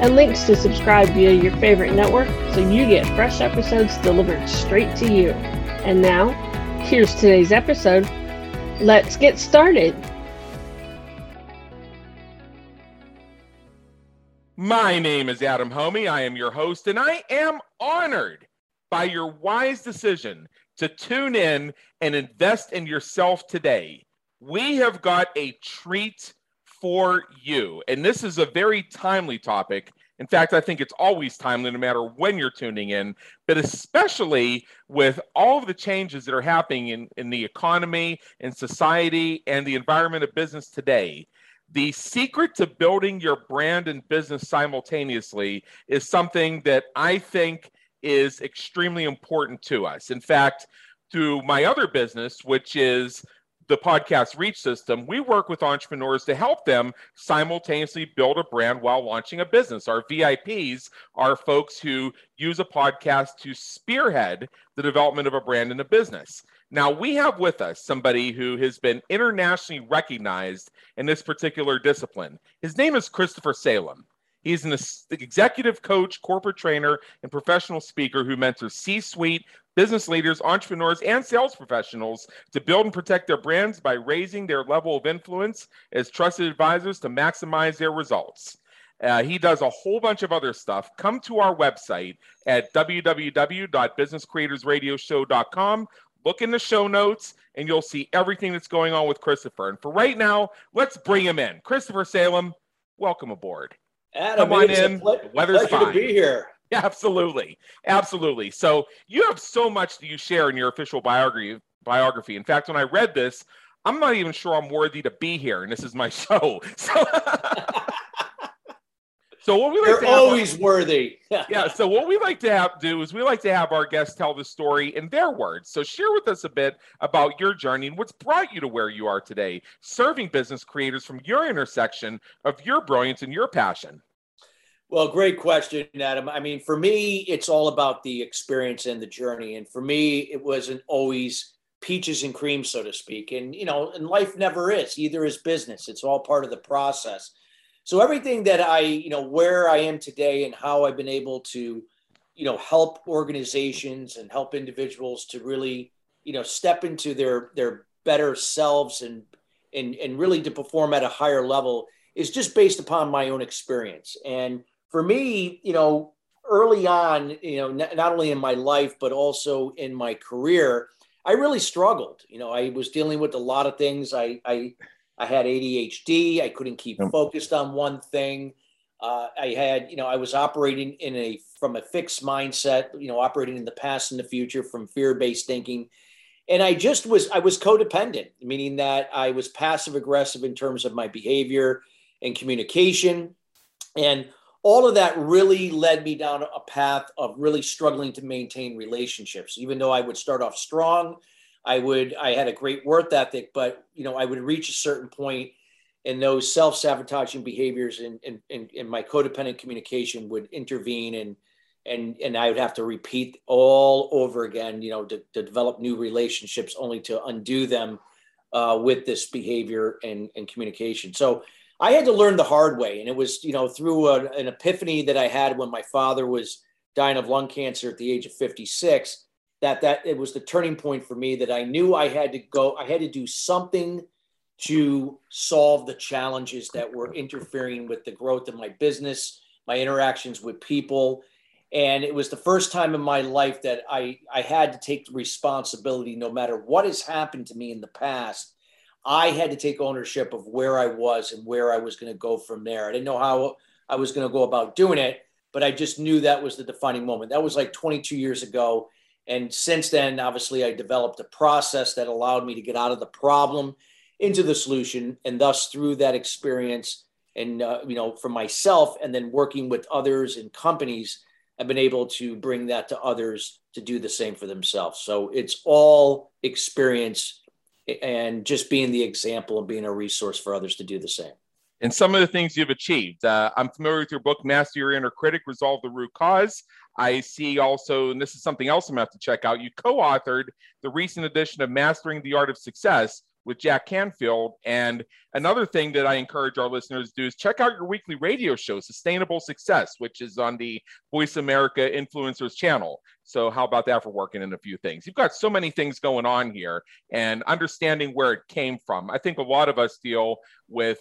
and links to subscribe via your favorite network so you get fresh episodes delivered straight to you. And now, here's today's episode. Let's get started. My name is Adam Homey. I am your host, and I am honored by your wise decision to tune in and invest in yourself today. We have got a treat for you. And this is a very timely topic. In fact, I think it's always timely no matter when you're tuning in, but especially with all of the changes that are happening in the economy, in society, and the environment of business today. The secret to building your brand and business simultaneously is something that I think is extremely important to us. In fact, through my other business, which is the Podcast Reach System, we work with entrepreneurs to help them simultaneously build a brand while launching a business. Our VIPs are folks who use a podcast to spearhead the development of a brand and a business. Now, we have with us somebody who has been internationally recognized in this particular discipline. His name is Christopher Salem. He's an executive coach, corporate trainer, and professional speaker who mentors C-suite business leaders, entrepreneurs, and sales professionals to build and protect their brands by raising their level of influence as trusted advisors to maximize their results. He does a whole bunch of other stuff. Come to our website at www.businesscreatorsradioshow.com. Look in the show notes, and you'll see everything that's going on with Christopher. And for right now, let's bring him in. Christopher Salem, welcome aboard. Adam, come on in. The weather's fine. Pleasure to be here. Yeah, absolutely. Absolutely. So you have so much that you share in your official biography. In fact, when I read this, I'm not even sure I'm worthy to be here. And this is my show. So, You're always worthy. Yeah. So what we like to do is we like to have our guests tell the story in their words. So share with us a bit about your journey and what's brought you to where you are today, serving business creators from your intersection of your brilliance and your passion. Well, great question, Adam. I mean, for me, it's all about the experience and the journey. And for me, it wasn't always peaches and cream, so to speak. And, you know, and life never is. Either is business. It's all part of the process. So everything that I, you know, where I am today and how I've been able to, you know, help organizations and help individuals to really, you know, step into their better selves and really to perform at a higher level is just based upon my own experience. And for me, you know, early on, you know, not only in my life, but also in my career, I really struggled. You know, I was dealing with a lot of things. I had ADHD. I couldn't keep focused on one thing. I had, you know, I was operating from a fixed mindset, you know, operating in the past and the future from fear-based thinking. And I was codependent, meaning that I was passive aggressive in terms of my behavior and communication. And all of that really led me down a path of really struggling to maintain relationships. Even though I would start off strong, I had a great work ethic, but you know, I would reach a certain point and those self-sabotaging behaviors and my codependent communication would intervene and I would have to repeat all over again, you know, to develop new relationships only to undo them with this behavior and communication. So I had to learn the hard way. And it was, you know, through an epiphany that I had when my father was dying of lung cancer at the age of 56, that it was the turning point for me that I knew I had to do something to solve the challenges that were interfering with the growth of my business, my interactions with people. And it was the first time in my life that I had to take responsibility. No matter what has happened to me in the past, I had to take ownership of where I was and where I was going to go from there. I didn't know how I was going to go about doing it, but I just knew that was the defining moment. That was like 22 years ago. And since then, obviously, I developed a process that allowed me to get out of the problem into the solution. And thus, through that experience And, you know, for myself and then working with others and companies, I've been able to bring that to others to do the same for themselves. So it's all experience and just being the example and being a resource for others to do the same. And some of the things you've achieved. I'm familiar with your book, Master Your Inner Critic, Resolve the Root Cause. I see also, and this is something else I'm going to have to check out, you co-authored the recent edition of Mastering the Art of Success with Jack Canfield. And another thing that I encourage our listeners to do is check out your weekly radio show, Sustainable Success, which is on the Voice of America Influencers channel. So how about that for working in a few things? You've got so many things going on here and understanding where it came from. I think a lot of us deal with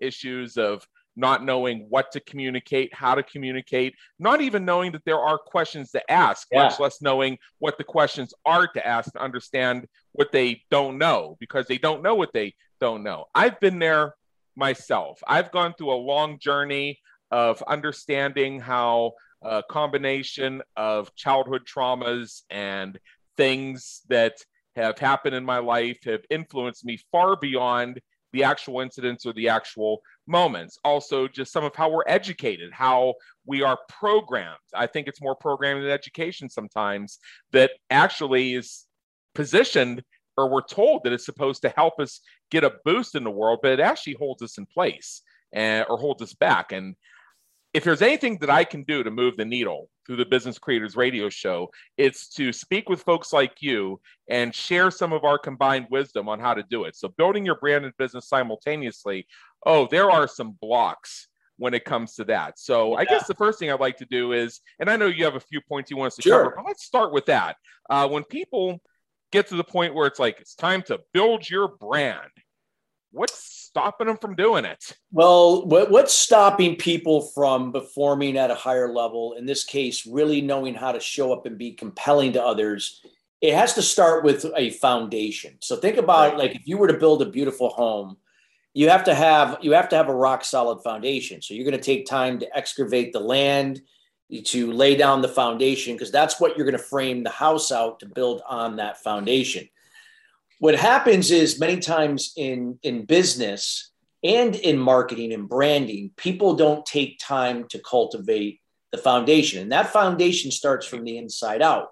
issues of not knowing what to communicate, how to communicate, not even knowing that there are questions to ask, much less knowing what the questions are to ask to understand what they don't know, because they don't know what they don't know. I've been there myself. I've gone through a long journey of understanding how a combination of childhood traumas and things that have happened in my life have influenced me far beyond the actual incidents or the actual moments. Also, just some of how we're educated, how we are programmed. I think it's more programming than education sometimes that actually is positioned, or we're told that it's supposed to help us get a boost in the world, but it actually holds us in place and or holds us back. And if there's anything that I can do to move the needle through the Business Creators Radio Show, it's to speak with folks like you and share some of our combined wisdom on how to do it. So building your brand and business simultaneously, oh, there are some blocks when it comes to that. So I guess the first thing I'd like to do is, and I know you have a few points you want us to cover, but let's start with that. When people get to the point where it's like, it's time to build your brand, what's stopping them from doing it? Well, what's stopping people from performing at a higher level, in this case, really knowing how to show up and be compelling to others, it has to start with a foundation. So think about like if you were to build a beautiful home, you have to have a rock solid foundation. So you're going to take time to excavate the land, to lay down the foundation, because that's what you're going to frame the house out to build on that foundation. What happens is many times in business and in marketing and branding, people don't take time to cultivate the foundation. And that foundation starts from the inside out.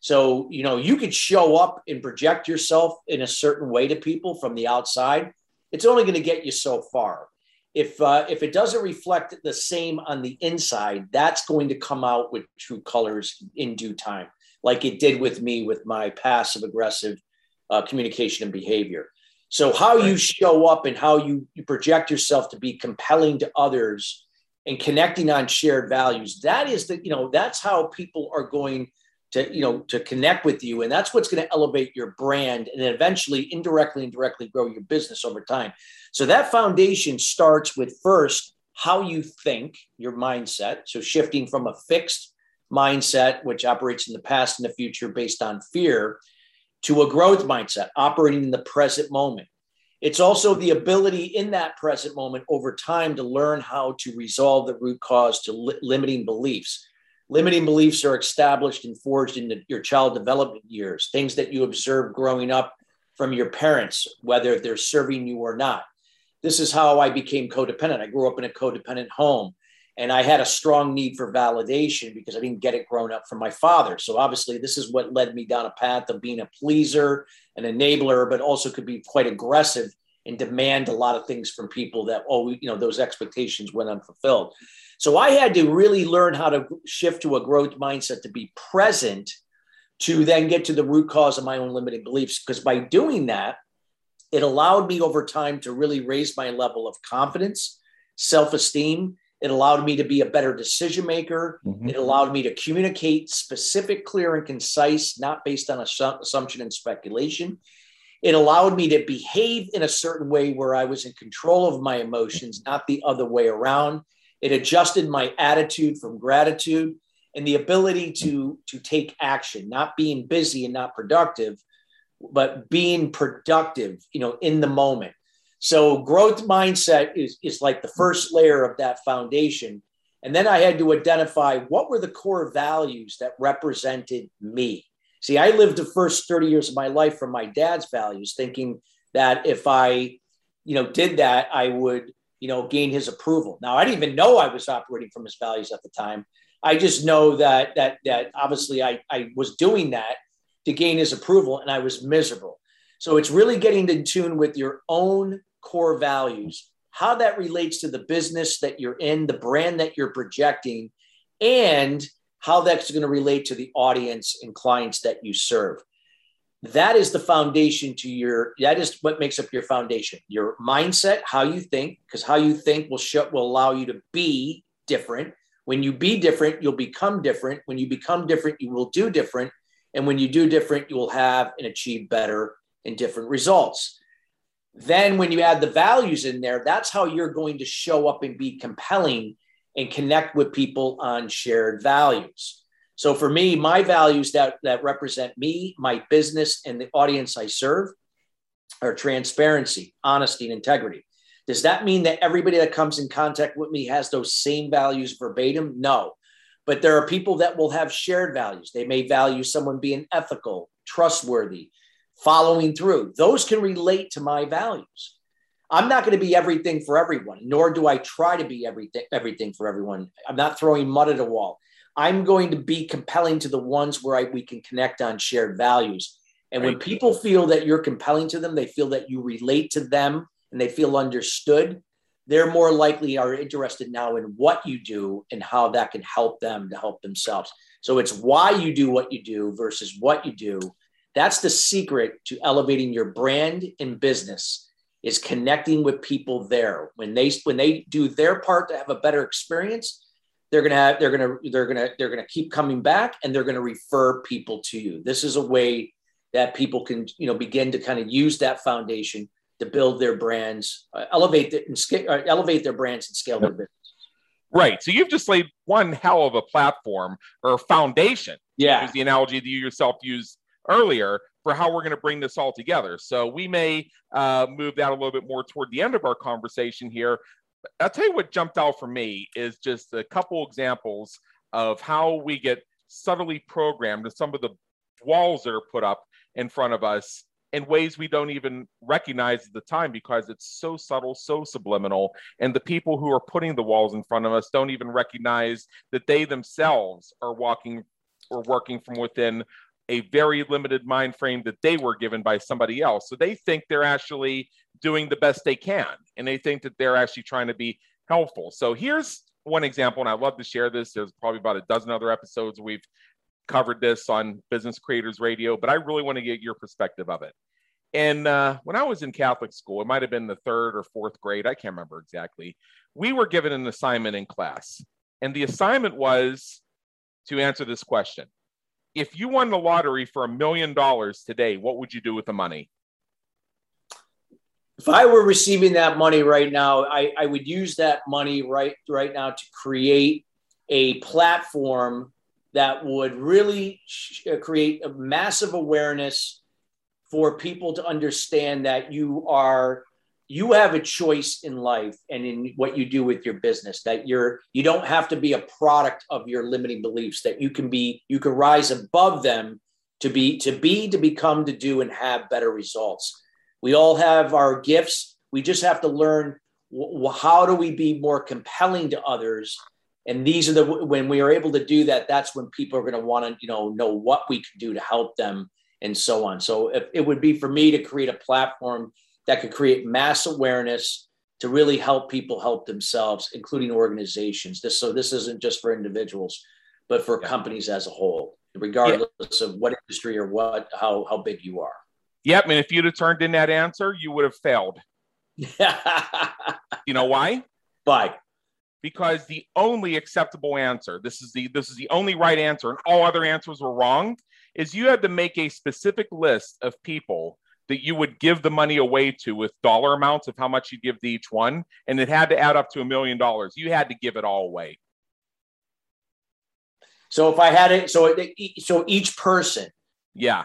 So, you know, you could show up and project yourself in a certain way to people from the outside. It's only going to get you so far. If it doesn't reflect the same on the inside, that's going to come out with true colors in due time, like it did with me with my passive aggressive communication and behavior. So how you show up and how you project yourself to be compelling to others and connecting on shared values, that is the, you know, that's how people are going to, you know, to connect with you. And that's what's going to elevate your brand and then eventually indirectly and directly grow your business over time. So that foundation starts with first, how you think, your mindset. So shifting from a fixed mindset, which operates in the past and the future based on fear, to a growth mindset, operating in the present moment. It's also the ability in that present moment over time to learn how to resolve the root cause to limiting beliefs. Limiting beliefs are established and forged in your child development years, things that you observe growing up from your parents, whether they're serving you or not. This is how I became codependent. I grew up in a codependent home, and I had a strong need for validation because I didn't get it growing up from my father. So obviously this is what led me down a path of being a pleaser, an enabler, but also could be quite aggressive and demand a lot of things from people that, oh, you know, those expectations went unfulfilled. So I had to really learn how to shift to a growth mindset to be present to then get to the root cause of my own limiting beliefs. Because by doing that, it allowed me over time to really raise my level of confidence, self-esteem. It allowed me to be a better decision maker. Mm-hmm. It allowed me to communicate specific, clear, and concise, not based on assumption and speculation. It allowed me to behave in a certain way where I was in control of my emotions, not the other way around. It adjusted my attitude from gratitude and the ability to take action, not being busy and not productive, but being productive, you know, in the moment. So growth mindset is like the first layer of that foundation. And then I had to identify what were the core values that represented me. See, I lived the first 30 years of my life from my dad's values, thinking that if I, you know, did that, I would, you know, gain his approval. Now, I didn't even know I was operating from his values at the time. I just know that obviously I was doing that to gain his approval, and I was miserable. So it's really getting in tune with your own core values, how that relates to the business that you're in, the brand that you're projecting, and how that's going to relate to the audience and clients that you serve. That is the foundation to your, that is what makes up your foundation, your mindset, how you think, because how you think will allow you to be different. When you be different, you'll become different. When you become different, you will do different. And when you do different, you will have and achieve better and different results. Then when you add the values in there, that's how you're going to show up and be compelling and connect with people on shared values. So for me, my values that represent me, my business, and the audience I serve are transparency, honesty, and integrity. Does that mean that everybody that comes in contact with me has those same values verbatim? No, but there are people that will have shared values. They may value someone being ethical, trustworthy, following through. Those can relate to my values. I'm not going to be everything for everyone, nor do I try to be everything for everyone. I'm not throwing mud at a wall. I'm going to be compelling to the ones where we can connect on shared values. And when people feel that you're compelling to them, they feel that you relate to them and they feel understood, they're more likely are interested now in what you do and how that can help them to help themselves. So it's why you do what you do versus what you do. That's the secret to elevating your brand and business, is connecting with people there. When they do their part to have a better experience, they're gonna keep coming back, and they're gonna refer people to you. This is a way that people can, you know, begin to kind of use that foundation to build their brands, elevate their brands, and scale their business. Right. So you've just laid one hell of a platform or foundation. Yeah, is the analogy that you yourself used earlier for how we're going to bring this all together. So we may move that a little bit more toward the end of our conversation here. I'll tell you what jumped out for me is just a couple examples of how we get subtly programmed to some of the walls that are put up in front of us in ways we don't even recognize at the time, because it's so subtle, so subliminal. And the people who are putting the walls in front of us don't even recognize that they themselves are walking or working from within a very limited mind frame that they were given by somebody else. So they think they're actually doing the best they can, and they think that they're actually trying to be helpful. So here's one example, and I love to share this. There's probably about a dozen other episodes we've covered this on Business Creators Radio, but I really want to get your perspective of it. And when I was in Catholic school, it might have been the third or fourth grade, I can't remember exactly, we were given an assignment in class. And the assignment was to answer this question: if you won the lottery for $1 million today, what would you do with the money? If I were receiving that money right now, I would use that money right now to create a platform that would really create a massive awareness for people to understand that you have a choice in life and in what you do with your business, that you don't have to be a product of your limiting beliefs, that you can rise above them to become, to do, and have better results. We all have our gifts. We just have to learn how do we be more compelling to others. And when we are able to do that, that's when people are going to want to, you know what we can do to help them and so on. So it would be for me to create a platform that could create mass awareness to really help people help themselves, including organizations. So this isn't just for individuals, but for companies as a whole, regardless of what industry or how big you are. Yep. And if you'd have turned in that answer, you would have failed. You know why? Why? Because the only acceptable answer, this is the only right answer, and all other answers were wrong, is you had to make a specific list of people that you would give the money away to, with dollar amounts of how much you give to each one. And it had to add up to $1 million. You had to give it all away. So if I had it, so each person. Yeah.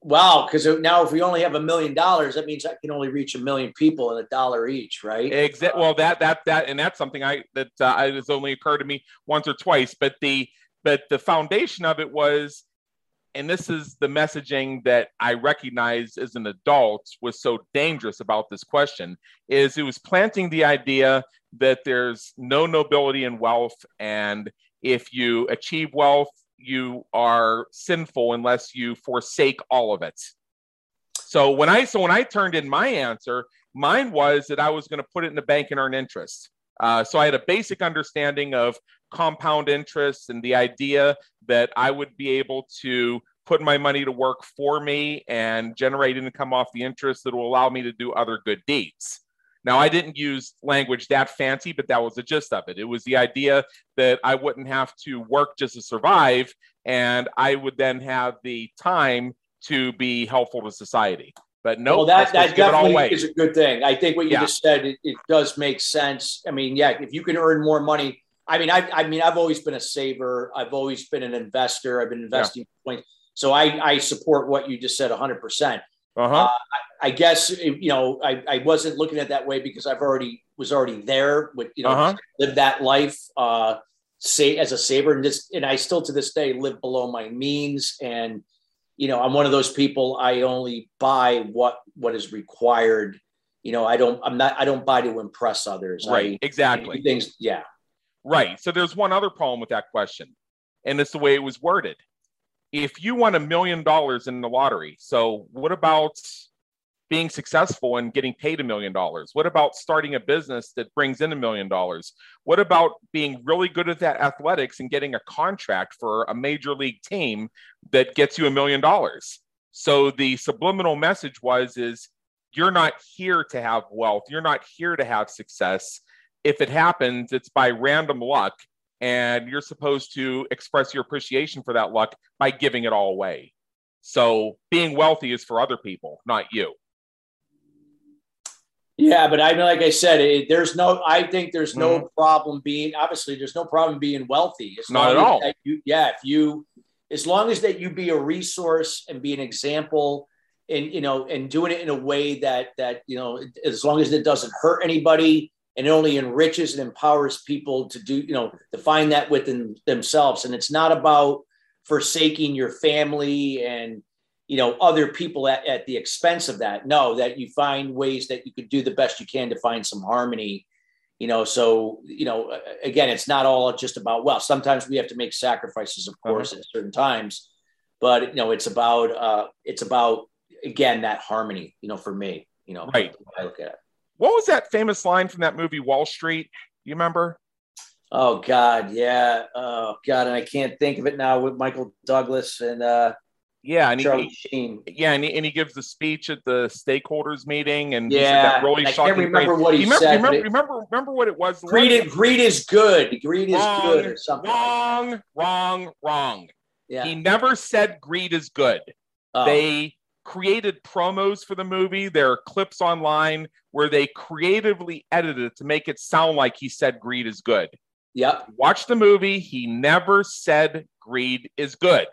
Wow. Because now if we only have $1 million, that means I can only reach 1 million people and $1 each, right? Exactly. Well, and that's something that has only occurred to me once or twice, but the foundation of it was, And this is the messaging that I recognized as an adult was so dangerous about this question, is it was planting the idea that there's no nobility in wealth. And if you achieve wealth, you are sinful unless you forsake all of it. So when I turned in my answer, mine was that I was going to put it in the bank and earn interest. So I had a basic understanding of compound interest and the idea that I would be able to put my money to work for me and generate income off the interest that will allow me to do other good deeds. Now, I didn't use language that fancy, but that was the gist of it. It was the idea that I wouldn't have to work just to survive, and I would then have the time to be helpful to society. But no, well, that definitely is a good thing. I think what you just said, it does make sense. I mean, yeah, if you can earn more money. I mean, I've always been a saver. I've always been an investor. I've been investing points. So I support what you just said 100%. I guess, I wasn't looking at it that way because I was already there with, lived that life, say as a saver, and I still to this day live below my means. And, I'm one of those people, I only buy what is required. I don't buy to impress others. Right. Exactly. Things. Yeah. Right. So there's one other problem with that question, and it's the way it was worded. If you won $1 million in the lottery, so what about being successful and getting paid $1 million? What about starting a business that brings in $1 million? What about being really good at that athletics and getting a contract for a major league team that gets you $1 million? So the subliminal message is you're not here to have wealth. You're not here to have success. If it happens, it's by random luck, and you're supposed to express your appreciation for that luck by giving it all away. So being wealthy is for other people, not you. Yeah, but I mean, like I said, I think there's no problem being, obviously there's no problem being wealthy. Not at all. As long as that you be a resource and be an example, and, and doing it in a way that as long as it doesn't hurt anybody, and it only enriches and empowers people to do, to find that within themselves. And it's not about forsaking your family and, other people at the expense of that. No, that you find ways that you could do the best you can to find some harmony, So, again, it's not all just about wealth. Sometimes we have to make sacrifices, of course, at certain times. But, it's about, again, that harmony, for me, right. I look at it. What was that famous line from that movie, Wall Street? Do you remember? Oh, God, yeah. Oh, God, and I can't think of it now, with Michael Douglas and Charlie Sheen. Yeah, and he gives the speech at the stakeholders meeting. And that really shocking. I can't remember what he said. Remember what it was? Greed is good. Greed is good or something. Wrong. Yeah. He never said greed is good. Oh. They created promos for the movie. There are clips online where they creatively edited it to make it sound like he said greed is good. Yep. Watch the movie. He never said greed is good.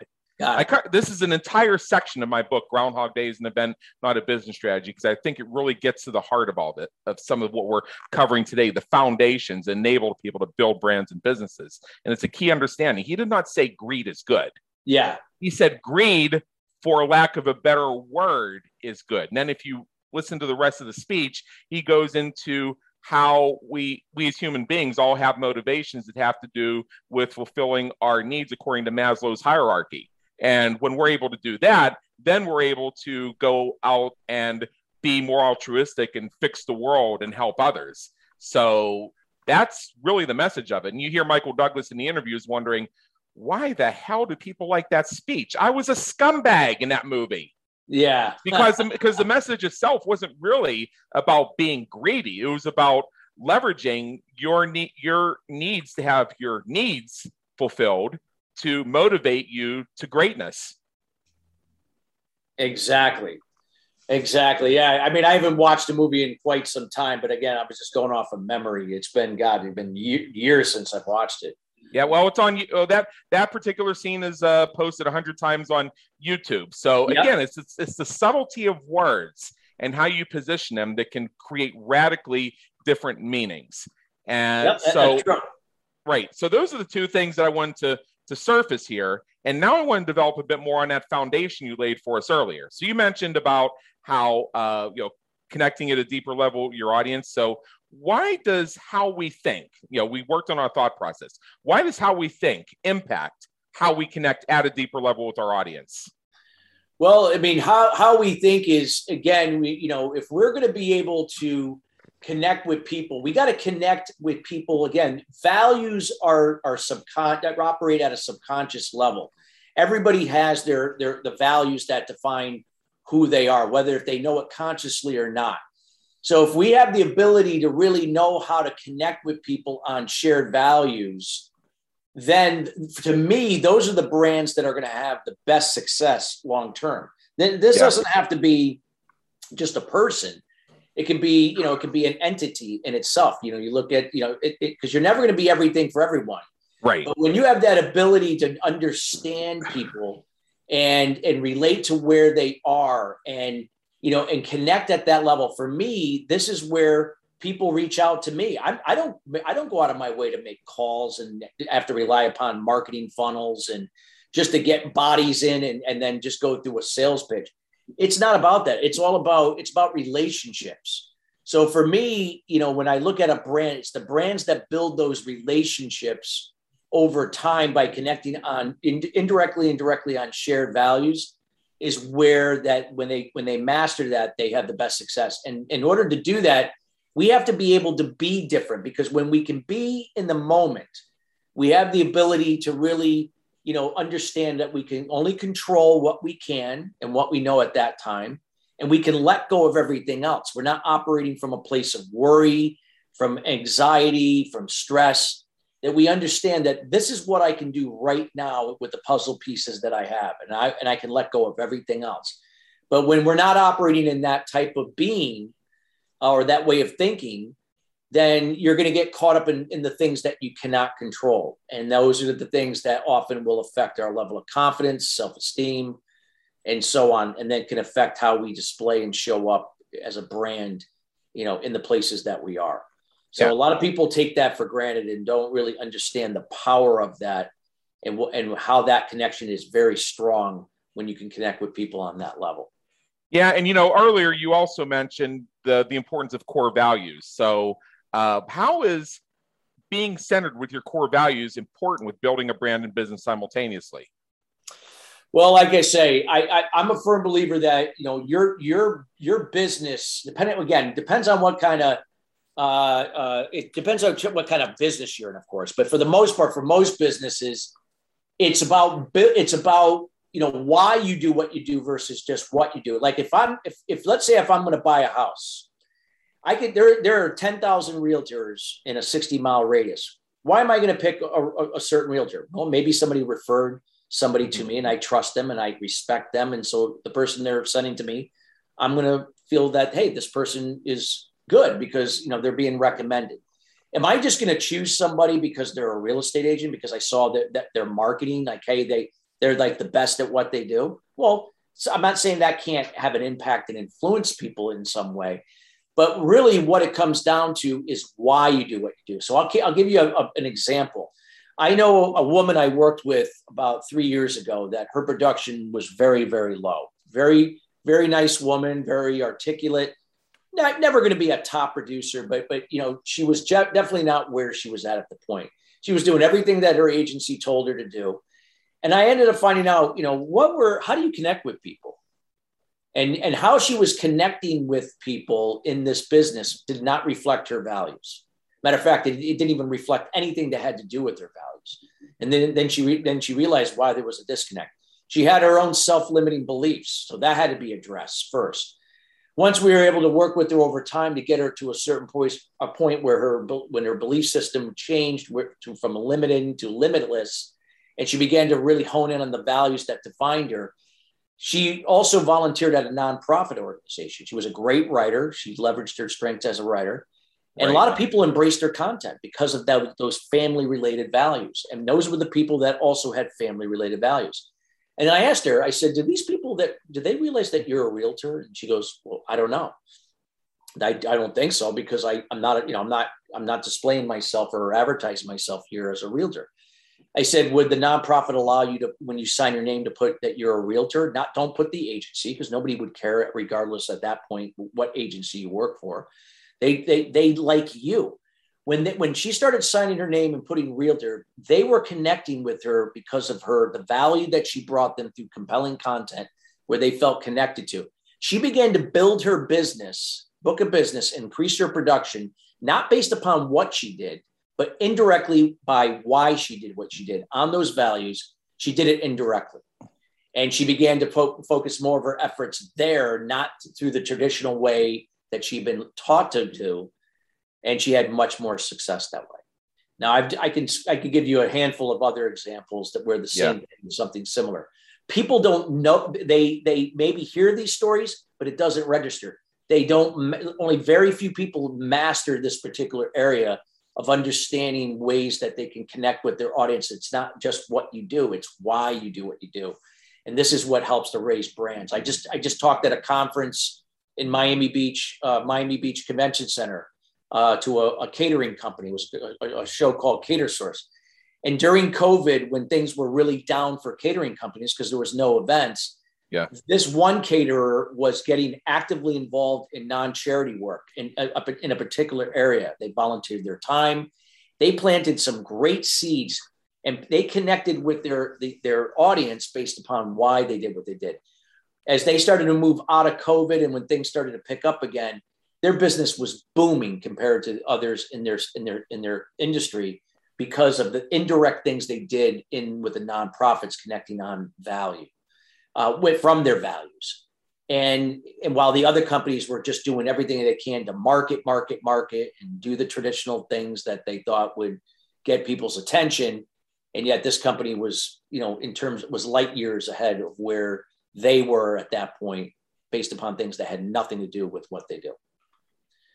This is an entire section of my book, Groundhog Day is an Event, Not a Business Strategy, because I think it really gets to the heart of all of it, of some of what we're covering today, the foundations that enable people to build brands and businesses. And it's a key understanding. He did not say greed is good. Yeah. He said greed, for lack of a better word, is good. And then if you listen to the rest of the speech, he goes into how we as human beings all have motivations that have to do with fulfilling our needs according to Maslow's hierarchy. And when we're able to do that, then we're able to go out and be more altruistic and fix the world and help others. So that's really the message of it. And you hear Michael Douglas in the interviews wondering, why the hell do people like that speech? I was a scumbag in that movie. Yeah. Because the message itself wasn't really about being greedy. It was about leveraging your needs to have your needs fulfilled to motivate you to greatness. Exactly. Yeah. I mean, I haven't watched a movie in quite some time, but again, I was just going off of memory. It's been years since I've watched it. Yeah, well, it's on that particular scene is posted 100 times on YouTube. So again, it's the subtlety of words and how you position them that can create radically different meanings. And so those are the two things that I wanted to surface here. And now I want to develop a bit more on that foundation you laid for us earlier. So you mentioned about how, connecting at a deeper level, your audience. So why does how we think, we worked on our thought process. Why does how we think impact how we connect at a deeper level with our audience? Well, I mean, how we think is, again, if we're going to be able to connect with people, we got to connect with people. Again, values are that operate at a subconscious level. Everybody has the values that define who they are, whether if they know it consciously or not. So if we have the ability to really know how to connect with people on shared values, then to me, those are the brands that are going to have the best success long-term. Then this doesn't have to be just a person. It can be, it can be an entity in itself. You look at, because you're never going to be everything for everyone. Right. But when you have that ability to understand people and relate to where they are and connect at that level, for me, this is where people reach out to me. I don't go out of my way to make calls and have to rely upon marketing funnels and just to get bodies in and then just go through a sales pitch. It's not about that. It's about relationships. So for me, when I look at a brand, it's the brands that build those relationships over time by connecting on indirectly and directly on shared values is where that when they master that, they have the best success. And in order to do that, we have to be able to be different, because when we can be in the moment, we have the ability to really understand that we can only control what we can and what we know at that time. And we can let go of everything else. We're not operating from a place of worry, from anxiety, from stress, that we understand that this is what I can do right now with the puzzle pieces that I have. And I can let go of everything else. But when we're not operating in that type of being or that way of thinking, then you're going to get caught up in the things that you cannot control. And those are the things that often will affect our level of confidence, self-esteem, and so on. And that can affect how we display and show up as a brand, in the places that we are. So a lot of people take that for granted and don't really understand the power of that and how that connection is very strong when you can connect with people on that level. Yeah. And, earlier you also mentioned the importance of core values. So how is being centered with your core values important with building a brand and business simultaneously? Well, like I say, I'm a firm believer that your business depends on what kind of it depends on what kind of business you're in, of course. But for the most part, for most businesses, it's about why you do what you do versus just what you do. Like if let's say if I'm going to buy a house, there are 10,000 realtors in a 60-mile radius. Why am I going to pick a certain realtor? Well, maybe somebody referred somebody to me and I trust them and I respect them. And so the person they're sending to me, I'm going to feel that, hey, this person is good because, they're being recommended. Am I just going to choose somebody because they're a real estate agent, because I saw that their marketing, like, hey, they're like the best at what they do? Well, so I'm not saying that can't have an impact and influence people in some way, but really what it comes down to is why you do what you do. So I'll give you an example. I know a woman I worked with about 3 years ago that her production was very, very low. Very, very nice woman, very articulate. Never going to be a top producer, but she was definitely not where she was at the point. She was doing everything that her agency told her to do. And I ended up finding out, how do you connect with people? And how she was connecting with people in this business did not reflect her values. Matter of fact, it didn't even reflect anything that had to do with her values. And then she realized why there was a disconnect. She had her own self-limiting beliefs. So that had to be addressed first. Once we were able to work with her over time to get her to a certain point where her belief system changed from limiting to limitless, and she began to really hone in on the values that defined her. She also volunteered at a nonprofit organization. She was a great writer. She leveraged her strengths as a writer. Right. And a lot of people embraced her content because of those family-related values. And those were the people that also had family-related values. And I asked her, I said, do they realize that you're a realtor? And she goes, well, I don't know. I don't think so, because I'm not displaying myself or advertising myself here as a realtor. I said, would the nonprofit allow you to, when you sign your name, to put that you're a realtor? Don't put the agency, because nobody would care regardless at that point what agency you work for. They like you. When she started signing her name and putting realtor, they were connecting with her because of her, the value that she brought them through compelling content where they felt connected to. She began to build her business, book of business, increase her production, not based upon what she did, but indirectly by why she did what she did. On those values, she did it indirectly. And she began to focus more of her efforts there, not through the traditional way that she'd been taught to do. And she had much more success that way. Now, I could give you a handful of other examples that were the same, something similar. People don't know, they maybe hear these stories, but it doesn't register. Only very few people master this particular area of understanding ways that they can connect with their audience. It's not just what you do, it's why you do what you do. And this is what helps to raise brands. I just talked at a conference in Miami Beach Convention Center to a catering company. It was a show called Cater Source. And during COVID, when things were really down for catering companies because there was no events, this one caterer was getting actively involved in non-charity work in a particular area. They volunteered their time. They planted some great seeds, and they connected with their audience based upon why they did what they did. As they started to move out of COVID and when things started to pick up again, their business was booming compared to others in their industry because of the indirect things they did with the nonprofits connecting on value. From their values. And while the other companies were just doing everything they can to market, and do the traditional things that they thought would get people's attention. And yet this company was, was light years ahead of where they were at that point, based upon things that had nothing to do with what they do.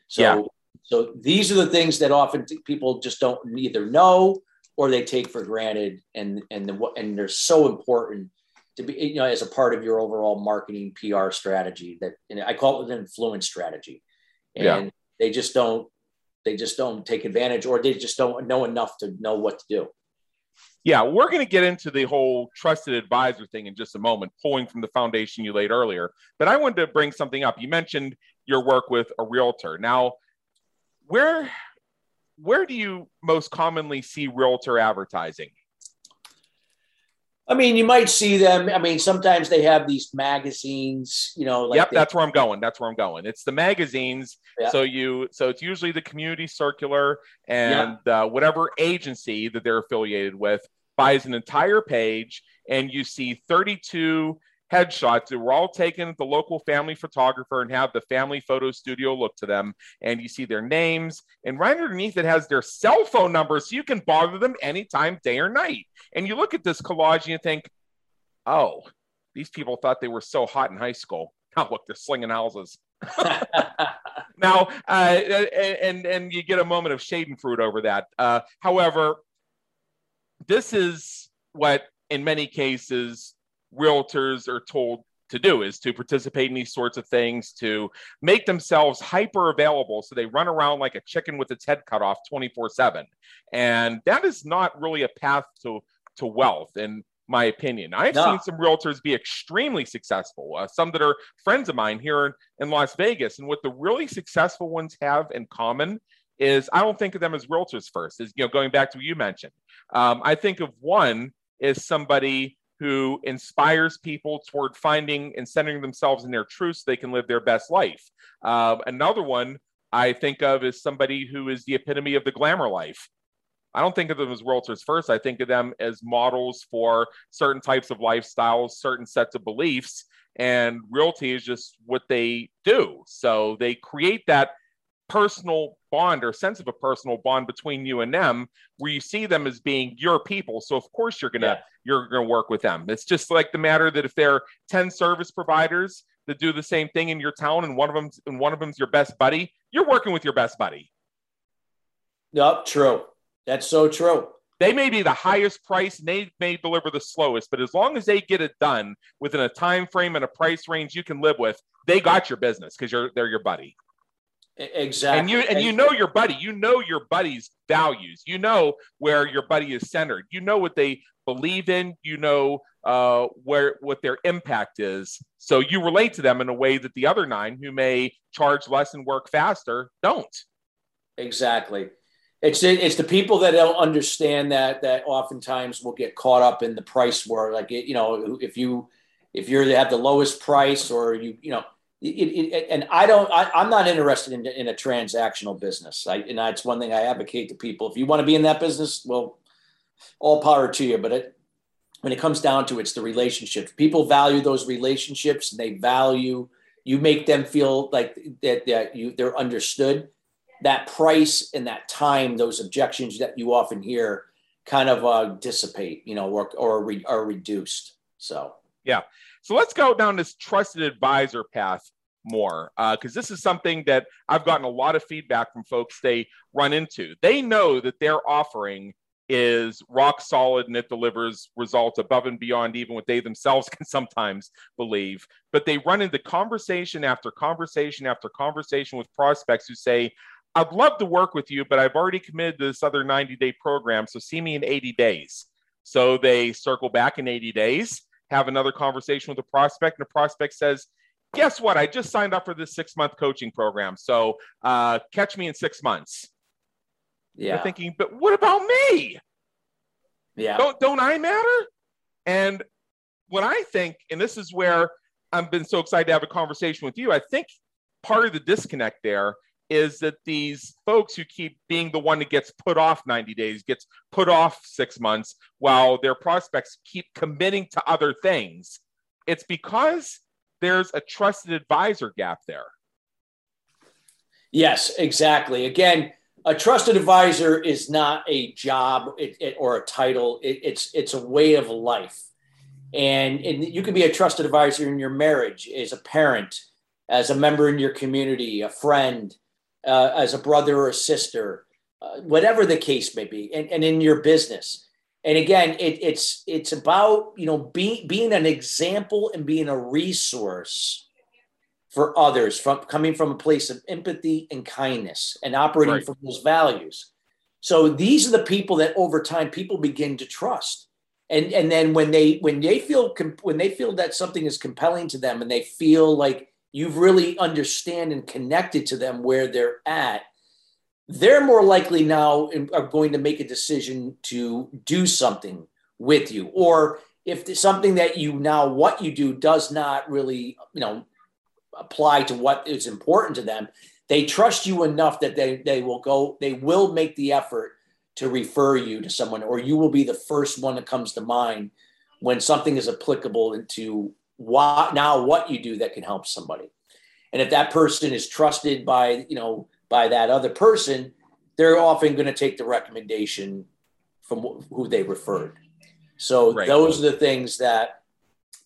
So these are the things that often people just don't either know, or they take for granted. And they're so important to be, as a part of your overall marketing PR strategy that, I call it an influence strategy, and they just don't take advantage, or they just don't know enough to know what to do. Yeah. We're going to get into the whole trusted advisor thing in just a moment, pulling from the foundation you laid earlier, but I wanted to bring something up. You mentioned your work with a realtor. Now, where do you most commonly see realtor advertising? You might see them. Sometimes they have these magazines, that's where I'm going. It's the magazines. Yep. So it's usually the community circular, and whatever agency that they're affiliated with buys an entire page, and you see 32 headshots that were all taken at the local family photographer and have the family photo studio look to them. And you see their names, and right underneath it has their cell phone number, so you can bother them anytime, day or night. And you look at this collage and you think, oh, these people thought they were so hot in high school. Now look, they're slinging houses. Now, and you get a moment of schadenfreude over that. However, this is what in many cases realtors are told to do, is to participate in these sorts of things, to make themselves hyper available. So they run around like a chicken with its head cut off 24/7. And that is not really a path to wealth, in my opinion. I've seen some realtors be extremely successful, some that are friends of mine here in Las Vegas. And what the really successful ones have in common is I don't think of them as realtors first, is, going back to what you mentioned. I think of one is somebody who inspires people toward finding and centering themselves in their truth so they can live their best life. Another one I think of is somebody who is the epitome of the glamour life. I don't think of them as realtors first. I think of them as models for certain types of lifestyles, certain sets of beliefs, and realty is just what they do. So they create that personal bond, or sense of a personal bond, between you and them, where you see them as being your people. So of course you're gonna work with them. It's just like the matter that if there are 10 service providers that do the same thing in your town, and one of them's your best buddy, you're working with your best buddy. Yep, true. That's so true. They may be the highest price, and they may deliver the slowest, but as long as they get it done within a time frame and a price range you can live with, they got your business because they're your buddy. Exactly. And you know your buddy, you know your buddy's values, you know where your buddy is centered, you know what they believe in, you know what their impact is. So you relate to them in a way that the other nine who may charge less and work faster don't. Exactly. It's the people that don't understand that oftentimes will get caught up in the price war. Like, you know, if you have the lowest price or you know, I'm not interested in a transactional business. It's one thing I advocate to people. If you want to be in that business, well, all power to you. But when it comes down to it, it's the relationships. People value those relationships, and they value, you make them feel like they're understood. That price and that time, those objections that you often hear kind of dissipate, you know, or are reduced. So, yeah. So let's go down this trusted advisor path more, because this is something that I've gotten a lot of feedback from folks they run into. They know that their offering is rock solid and it delivers results above and beyond even what they themselves can sometimes believe. But they run into conversation after conversation after conversation with prospects who say, I'd love to work with you, but I've already committed to this other 90-day program, so see me in 80 days. So they circle back in 80 days, have another conversation with the prospect, and the prospect says, guess what? I just signed up for this 6-month coaching program, so catch me in 6 months. Yeah. They're thinking, but what about me? Yeah. Don't I matter? And what I think, and this is where I've been so excited to have a conversation with you, I think part of the disconnect there is that these folks who keep being the one that gets put off 90 days, gets put off 6 months, while their prospects keep committing to other things. It's because there's a trusted advisor gap there. Yes, exactly. Again, a trusted advisor is not a job or a title. It's a way of life. And you can be a trusted advisor in your marriage, as a parent, as a member in your community, a friend, as a brother or a sister, whatever the case may be, and in your business. And again, it's about, you know, being an example and being a resource for others, coming from a place of empathy and kindness and operating right from those values. So these are the people that over time people begin to trust. And then when they feel that something is compelling to them and they feel like you've really understand and connected to them where they're at, they're more likely now are going to make a decision to do something with you. Or if there's something that you now, what you do does not really, you know, apply to what is important to them, they trust you enough that they will make the effort to refer you to someone, or you will be the first one that comes to mind when something is applicable into what you do that can help somebody. And if that person is trusted by that other person, they're often going to take the recommendation from who they referred. So right, those are the things that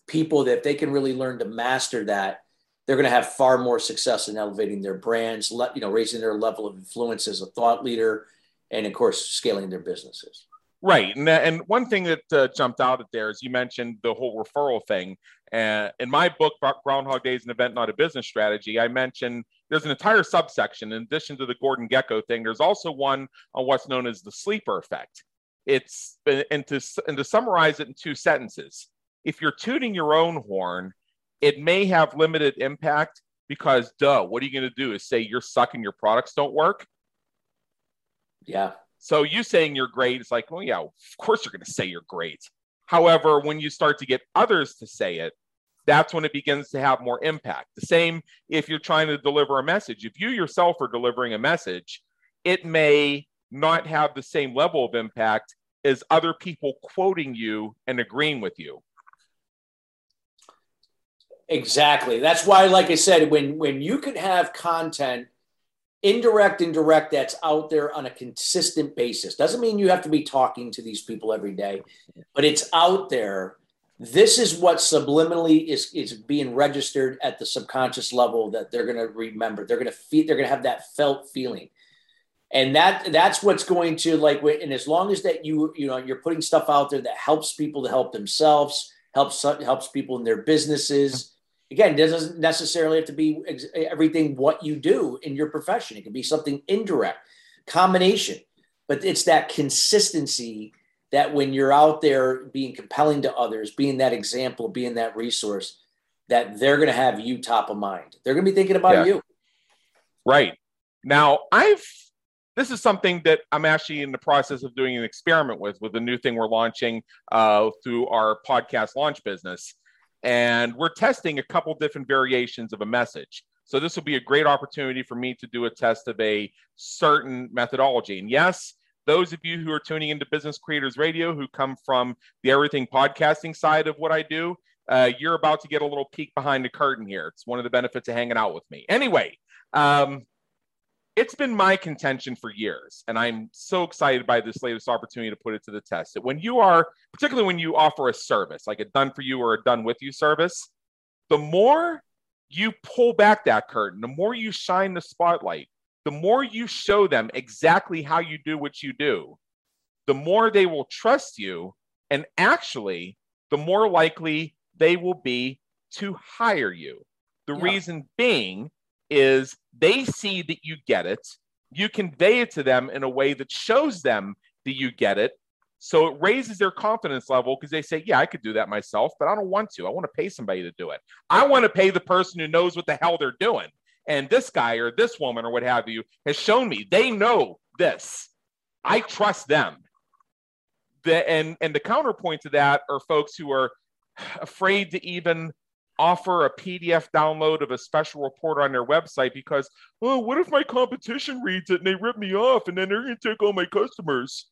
people, that if they can really learn to master that, they're going to have far more success in elevating their brands, raising their level of influence as a thought leader, and of course, scaling their businesses. Right. And one thing that jumped out at there is you mentioned the whole referral thing. In my book, Groundhog Day is an Event Not a Business Strategy, I mentioned there's an entire subsection. In addition to the Gordon Gekko thing, there's also one on what's known as the sleeper effect. And to summarize it in 2 sentences, if you're tooting your own horn, it may have limited impact because, what are you going to do is say you're sucking, your products don't work? Yeah. So you saying you're great, it's like, well, yeah, of course you're going to say you're great. However, when you start to get others to say it, that's when it begins to have more impact. The same if you're trying to deliver a message. If you yourself are delivering a message, it may not have the same level of impact as other people quoting you and agreeing with you. Exactly. That's why, like I said, when you can have content, indirect and direct, that's out there on a consistent basis. Doesn't mean you have to be talking to these people every day, but it's out there. This is what subliminally is being registered at the subconscious level that they're going to remember. They're going to feel, they're going to have that felt feeling. And that's what's going to, like, and as long as that you're putting stuff out there that helps people to help themselves, helps people in their businesses, Again, it doesn't necessarily have to be everything what you do in your profession. It can be something indirect, combination, but it's that consistency that when you're out there being compelling to others, being that example, being that resource, that they're going to have you top of mind. They're going to be thinking about you. Right. Now, this is something that I'm actually in the process of doing an experiment with a new thing we're launching through our podcast launch business. And we're testing a couple different variations of a message. So this will be a great opportunity for me to do a test of a certain methodology. And yes, those of you who are tuning into Business Creators Radio, who come from the everything podcasting side of what I do, you're about to get a little peek behind the curtain here. It's one of the benefits of hanging out with me. Anyway, it's been my contention for years, and I'm so excited by this latest opportunity to put it to the test, that when you are, particularly when you offer a service, like a done for you or a done with you service, the more you pull back that curtain, the more you shine the spotlight, the more you show them exactly how you do what you do, the more they will trust you, and actually, the more likely they will be to hire you. The reason being is they see that you get it. You convey it to them in a way that shows them that you get it. So it raises their confidence level, because they say, yeah, I could do that myself, but I don't want to. I want to pay somebody to do it. I want to pay the person who knows what the hell they're doing. And this guy or this woman or what have you has shown me they know this. I trust them. And the counterpoint to that are folks who are afraid to even offer a PDF download of a special report on their website because, oh, what if my competition reads it and they rip me off and then they're going to take all my customers?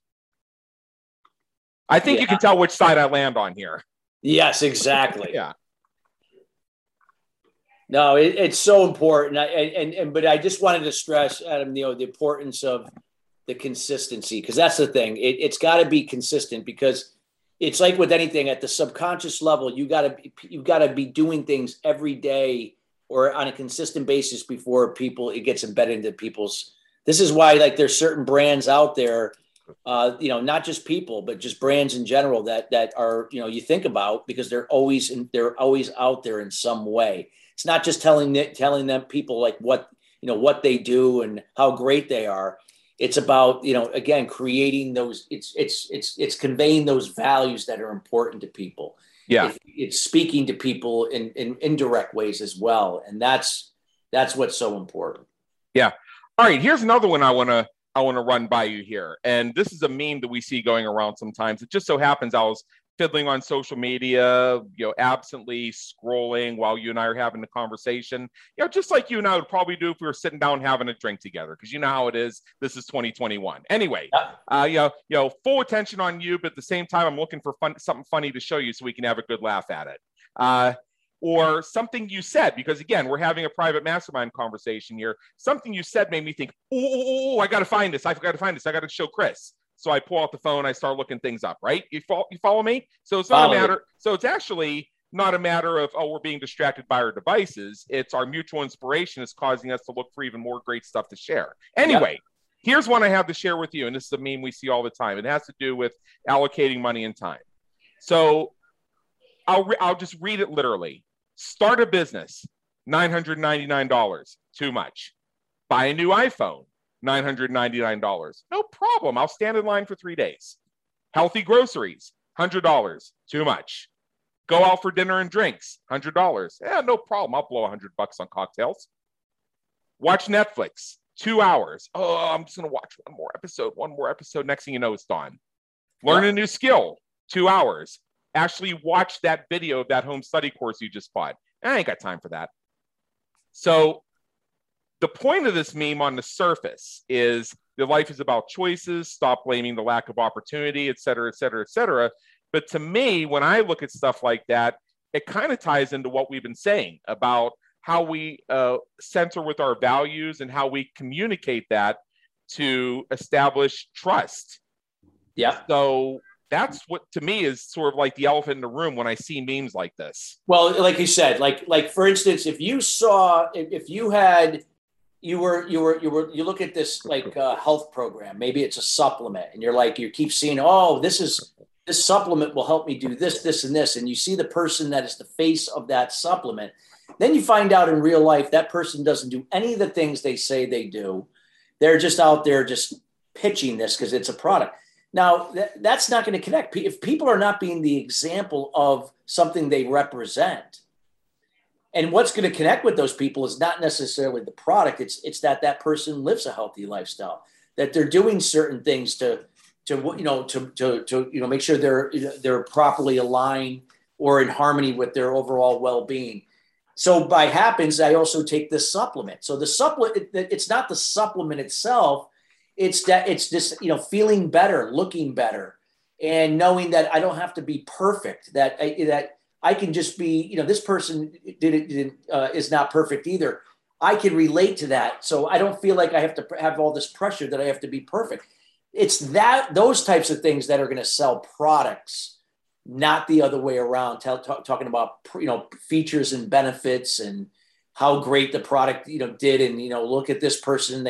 I think you can tell which side I land on here. Yes, exactly. No, it's so important. But I just wanted to stress, Adam, you know, the importance of the consistency, because that's the thing. It's got to be consistent, because it's like with anything at the subconscious level, you got to be doing things every day or on a consistent basis before it gets embedded into people's. This is why, like, there's certain brands out there, you know, not just people, but just brands in general that are, you know, you think about, because they're always out there in some way. It's not just telling them people like what, you know, what they do and how great they are. It's about, you know, again, creating those, it's conveying those values that are important to people. Yeah. It's speaking to people in indirect ways as well. And that's what's so important. Yeah. All right. Here's another one I want to run by you here. And this is a meme that we see going around sometimes. It just so happens I was fiddling on social media, you know, absently scrolling while you and I are having the conversation, you know, just like you and I would probably do if we were sitting down having a drink together, because you know how it is. This is 2021. Anyway, you know, full attention on you, but at the same time, I'm looking for something funny to show you so we can have a good laugh at it. Or something you said, because again, we're having a private mastermind conversation here. Something you said made me think, oh, I got to find this. I forgot to find this. I got to show Chris. So I pull out the phone, I start looking things up, right? You follow me? So it's not a matter. So it's actually not a matter of, oh, we're being distracted by our devices. It's our mutual inspiration is causing us to look for even more great stuff to share. Anyway, here's one I have to share with you. And this is a meme we see all the time. It has to do with allocating money and time. So I'll just read it literally. Start a business, $999, too much. Buy a new iPhone, $999. No problem. I'll stand in line for 3 days. Healthy groceries, $100. Too much. Go out for dinner and drinks, $100. Yeah, no problem. I'll blow $100 on cocktails. Watch Netflix, 2 hours. Oh, I'm just going to watch one more episode. Next thing you know, it's done. Learn a new skill, 2 hours. Actually watch that video of that home study course you just bought. I ain't got time for that. So the point of this meme on the surface is that life is about choices, stop blaming the lack of opportunity, et cetera, et cetera, et cetera. But to me, when I look at stuff like that, it kind of ties into what we've been saying about how we center with our values and how we communicate that to establish trust. Yeah. So that's what, to me, is sort of like the elephant in the room when I see memes like this. Well, like you said, like for instance, you look at this like health program, maybe it's a supplement, and you're like, you keep seeing, oh, this supplement will help me do this, this, and this. And you see the person that is the face of that supplement. Then you find out in real life, that person doesn't do any of the things they say they do. They're just out there just pitching this because it's a product. Now, that's not going to connect. If people are not being the example of something they represent, and what's going to connect with those people is not necessarily the product. It's that that person lives a healthy lifestyle, that they're doing certain things to make sure they're properly aligned or in harmony with their overall well-being. So by happens, I also take this supplement. So the supplement, it's not the supplement itself. It's that it's just, feeling better, looking better, and knowing that I don't have to be perfect, that I can just be, this person is not perfect either. I can relate to that. So I don't feel like I have to have all this pressure that I have to be perfect. It's that those types of things that are going to sell products, not the other way around. Talking about, features and benefits and how great the product, did. And, look at this person.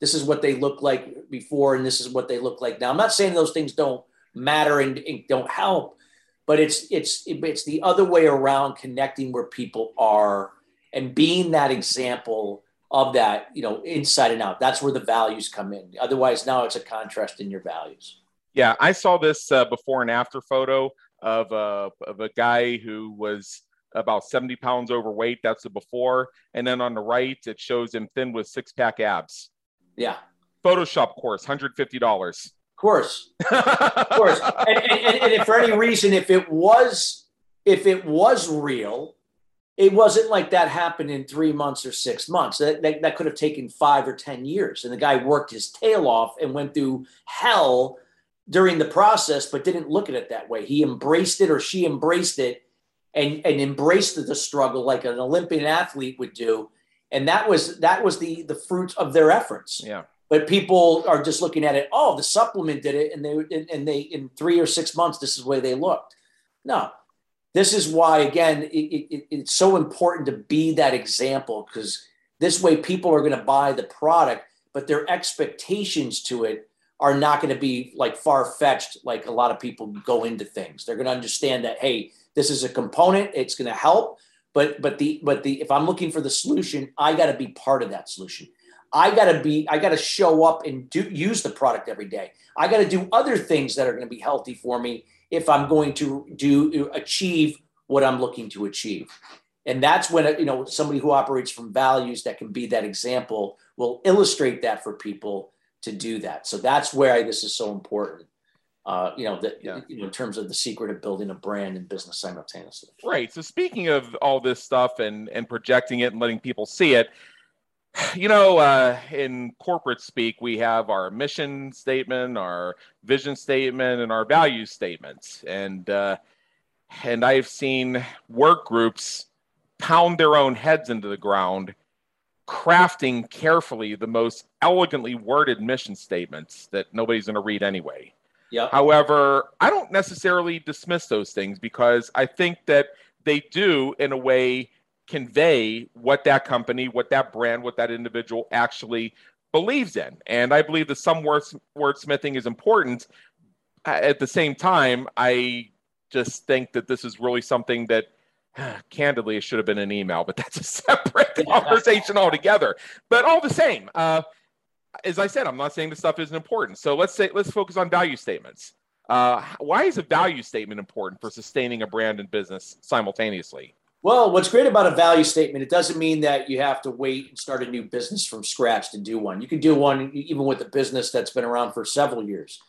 This is what they look like before, and this is what they look like now. I'm not saying those things don't matter and don't help, but it's the other way around, connecting where people are and being that example of that, inside and out. That's where the values come in. Otherwise, now it's a contrast in your values. Yeah, I saw this before and after photo of a guy who was about 70 pounds overweight. That's the before. And then on the right, it shows him thin with six-pack abs. Yeah. Photoshop course, $150. Of course. Of course. And if for any reason, if it was real, it wasn't like that happened in 3 months or 6 months. That could have taken 5 or 10 years. And the guy worked his tail off and went through hell during the process, but didn't look at it that way. He embraced it, or she embraced it, and embraced the struggle like an Olympian athlete would do. And that was the fruit of their efforts. Yeah. But people are just looking at it. Oh, the supplement did it, and they in 3 or 6 months, this is the way they looked. No, this is why, again, it's so important to be that example, because this way people are going to buy the product, but their expectations to it are not going to be like far-fetched, like a lot of people go into things. They're going to understand that, hey, this is a component. It's going to help. But if I'm looking for the solution, I got to be part of that solution. I got to show up and use the product every day. I got to do other things that are going to be healthy for me if I'm going to achieve what I'm looking to achieve. And that's when, somebody who operates from values that can be that example will illustrate that for people to do that. So that's where this is so important. In terms of the secret of building a brand and business simultaneously. Right. So speaking of all this stuff and projecting it and letting people see it, in corporate speak, we have our mission statement, our vision statement, and our value statements. And I've seen work groups pound their own heads into the ground, crafting carefully the most elegantly worded mission statements that nobody's going to read anyway. Yep. However, I don't necessarily dismiss those things, because I think that they do, in a way, convey what that company, what that brand, what that individual actually believes in. And I believe that some wordsmithing is important. At the same time, I just think that this is really something that, candidly, it should have been an email, but that's a separate conversation altogether. But all the same, as I said, I'm not saying this stuff isn't important. So let's focus on value statements. Why is a value statement important for sustaining a brand and business simultaneously? Well, what's great about a value statement, it doesn't mean that you have to wait and start a new business from scratch to do one. You can do one even with a business that's been around for several years.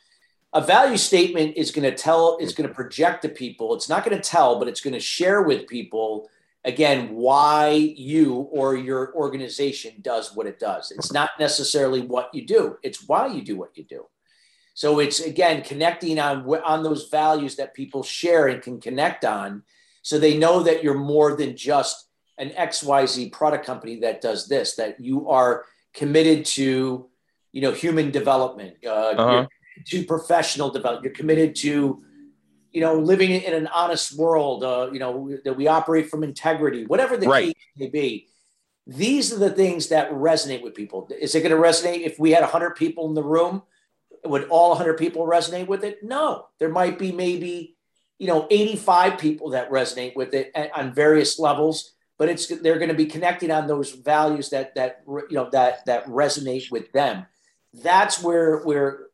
A value statement is going to tell, it's going to project to people. It's not going to tell, but it's going to share with people, again, why you or your organization does what it does. It's not necessarily what you do. It's why you do what you do. So it's, again, connecting on those values that people share and can connect on, so they know that you're more than just an XYZ product company that does this, that you are committed to, human development, to professional development. You're committed to, living in an honest world, that we operate from integrity, whatever the case may be. These are the things that resonate with people. Is it going to resonate if we had 100 people in the room? Would all 100 people resonate with it? No. There might be maybe, 85 people that resonate with it on various levels, but it's, they're going to be connected on those values that resonate with them. That's where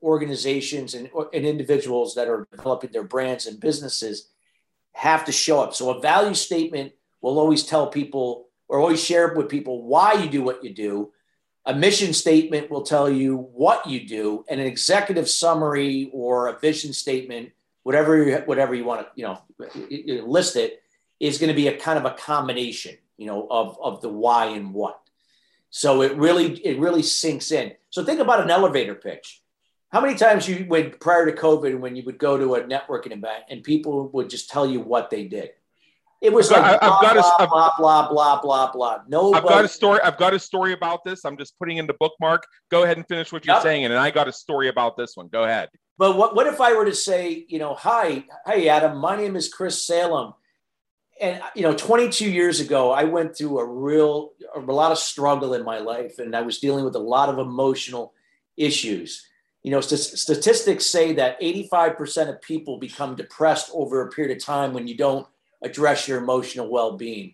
organizations and individuals that are developing their brands and businesses have to show up. So a value statement will always tell people, or always share with people, why you do what you do. A mission statement will tell you what you do, and an executive summary or a vision statement, whatever you want to, list it, is going to be a kind of a combination, of the why and what. So it really sinks in. So think about an elevator pitch. How many times you went prior to COVID when you would go to a networking event and people would just tell you what they did? It was like blah, blah, blah. Nobody. I've got a story about this. I'm just putting in the bookmark. Go ahead and finish what you're saying, and I got a story about this one. Go ahead. But what if I were to say, hi, Adam, my name is Chris Salem, and 22 years ago I went through a lot of struggle in my life, and I was dealing with a lot of emotional issues. Statistics say that 85% of people become depressed over a period of time when you don't address your emotional well-being.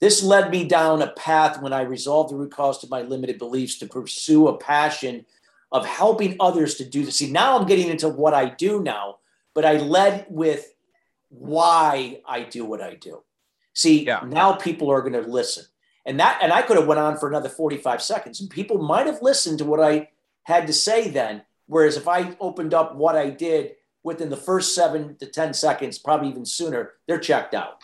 This led me down a path when I resolved the root cause to my limited beliefs to pursue a passion of helping others to do this. See, now I'm getting into what I do now, but I led with why I do what I do. See, Now people are going to listen. And I could have went on for another 45 seconds, and people might have listened to what I had to say then, whereas if I opened up what I did within the first 7 to 10 seconds, probably even sooner, they're checked out.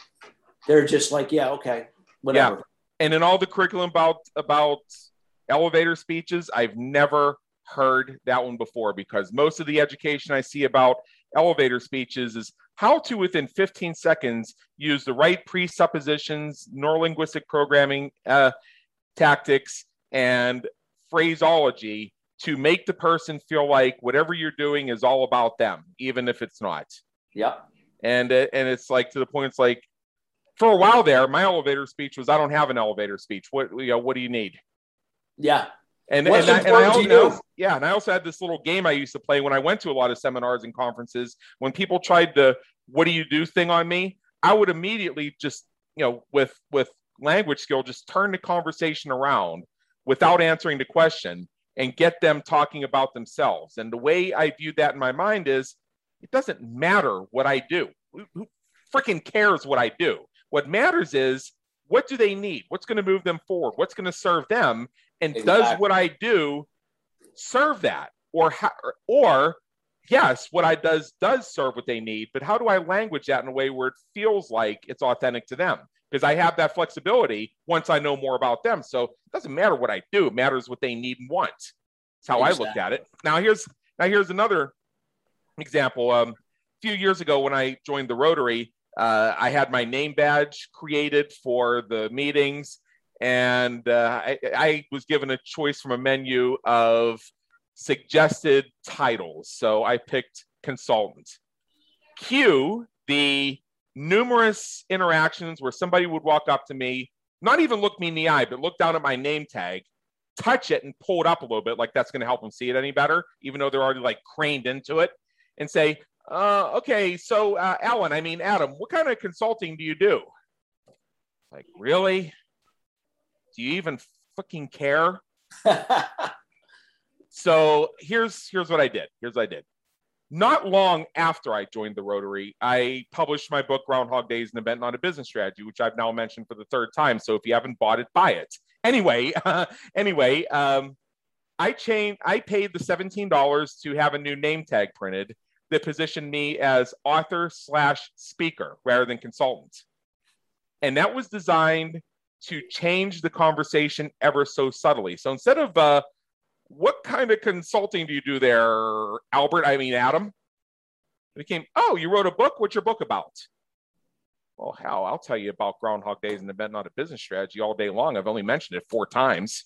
They're just like, yeah, okay, whatever. Yeah. And in all the curriculum about elevator speeches, I've never heard that one before, because most of the education I see about elevator speeches is how to, within 15 seconds, use the right presuppositions, neurolinguistic programming tactics, and phraseology to make the person feel like whatever you're doing is all about them, even if it's not. Yeah. And it's like, to the point, it's like, for a while there, my elevator speech was, I don't have an elevator speech. What do you need? Yeah. And I also had this little game I used to play when I went to a lot of seminars and conferences. When people tried the "what do you do" thing on me, I would immediately just, with language skill, just turn the conversation around without answering the question, and get them talking about themselves. And the way I viewed that in my mind is, it doesn't matter what I do. Who freaking cares what I do? What matters is, what do they need? What's going to move them forward? What's going to serve them? And does what I do serve that? Or yes, what I does serve what they need, but how do I language that in a way where it feels like it's authentic to them? Because I have that flexibility once I know more about them. So it doesn't matter what I do. It matters what they need and want. That's how I looked at it. Now here's another example. A few years ago when I joined the Rotary, I had my name badge created for the meetings. And I was given a choice from a menu of suggested titles. So I picked consultant. Cue the numerous interactions where somebody would walk up to me, not even look me in the eye, but look down at my name tag, touch it and pull it up a little bit, like that's going to help them see it any better, even though they're already like craned into it, and say, okay, so Adam, what kind of consulting do you do? Like, really? Do you even fucking care? So here's what I did. Not long after I joined the Rotary, I published my book, Groundhog Day is an Event Not a Business Strategy, which I've now mentioned for the third time. So if you haven't bought it, buy it. Anyway, I paid the $17 to have a new name tag printed that positioned me as author/speaker rather than consultant. And that was designed to change the conversation ever so subtly. So instead of what kind of consulting do you do there, Adam? It became, oh, you wrote a book? What's your book about? Well, Hal, I'll tell you about Groundhog Day is an Event Not a Business Strategy all day long. I've only mentioned it 4 times.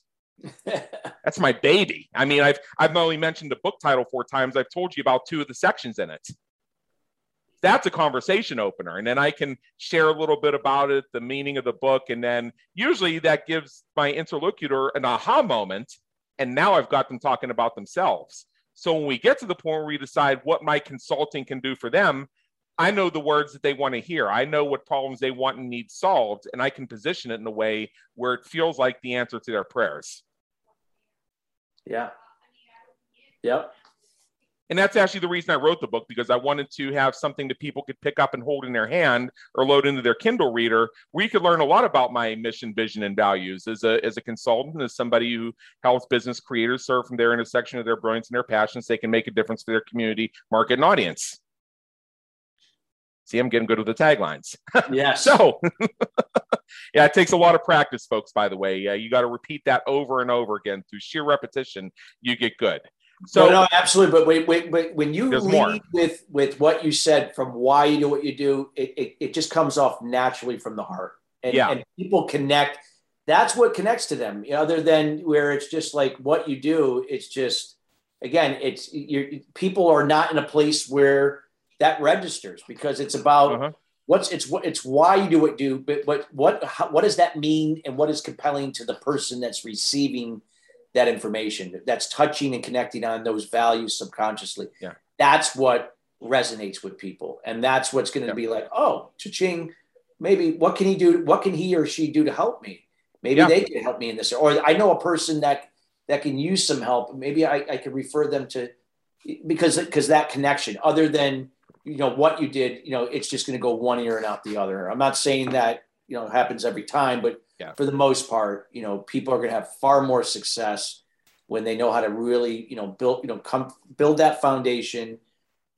That's my baby. I mean, I've only mentioned the book title 4 times. I've told you about 2 of the sections in it. That's a conversation opener. And then I can share a little bit about it, the meaning of the book. And then usually that gives my interlocutor an aha moment. And now I've got them talking about themselves. So when we get to the point where we decide what my consulting can do for them, I know the words that they want to hear. I know what problems they want and need solved, and I can position it in a way where it feels like the answer to their prayers. Yeah. Yep. And that's actually the reason I wrote the book, because I wanted to have something that people could pick up and hold in their hand or load into their Kindle reader, where you could learn a lot about my mission, vision, and values as a consultant, as somebody who helps business creators serve from their intersection of their brilliance and their passions, so they can make a difference to their community, market, and audience. See, I'm getting good with the taglines. Yeah. So, yeah, it takes a lot of practice, folks, by the way. You got to repeat that over and over again. Through sheer repetition, you get good. So, no, absolutely. But wait, when you lead with what you said, from why you do what you do, it just comes off naturally from the heart. And, yeah. And people connect. That's what connects to them. Other than where it's just like what you do, it's just, again, people are not in a place where that registers, because it's about it's why you do what you do, but what does that mean, and what is compelling to the person that's receiving that information, that's touching and connecting on those values subconsciously. Yeah. That's what resonates with people, and that's what's going to be like, oh, cha-ching, maybe what can he do? What can he or she do to help me? Maybe they can help me in this, or I know a person that can use some help. Maybe I could refer them to, because that connection, other than what you did, it's just going to go one ear and out the other. I'm not saying that, it happens every time, but for the most part, people are going to have far more success when they know how to really, build that foundation,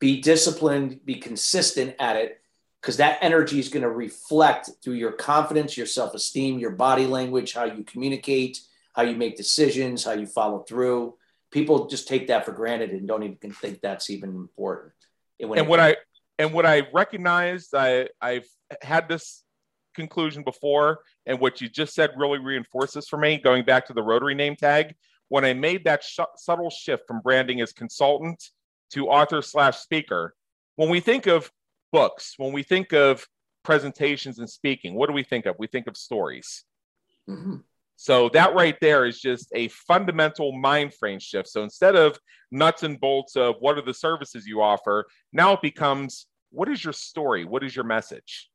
be disciplined, be consistent at it, because that energy is going to reflect through your confidence, your self-esteem, your body language, how you communicate, how you make decisions, how you follow through. People just take that for granted and don't even think that's even important. And what I recognized, I've had this conclusion before, and what you just said really reinforces for me, going back to the Rotary name tag, when I made that subtle shift from branding as consultant to author/speaker, when we think of books, when we think of presentations and speaking, what do we think of? We think of stories. Mm-hmm. So that right there is just a fundamental mind frame shift. So instead of nuts and bolts of what are the services you offer, now it becomes, what is your story? What is your message?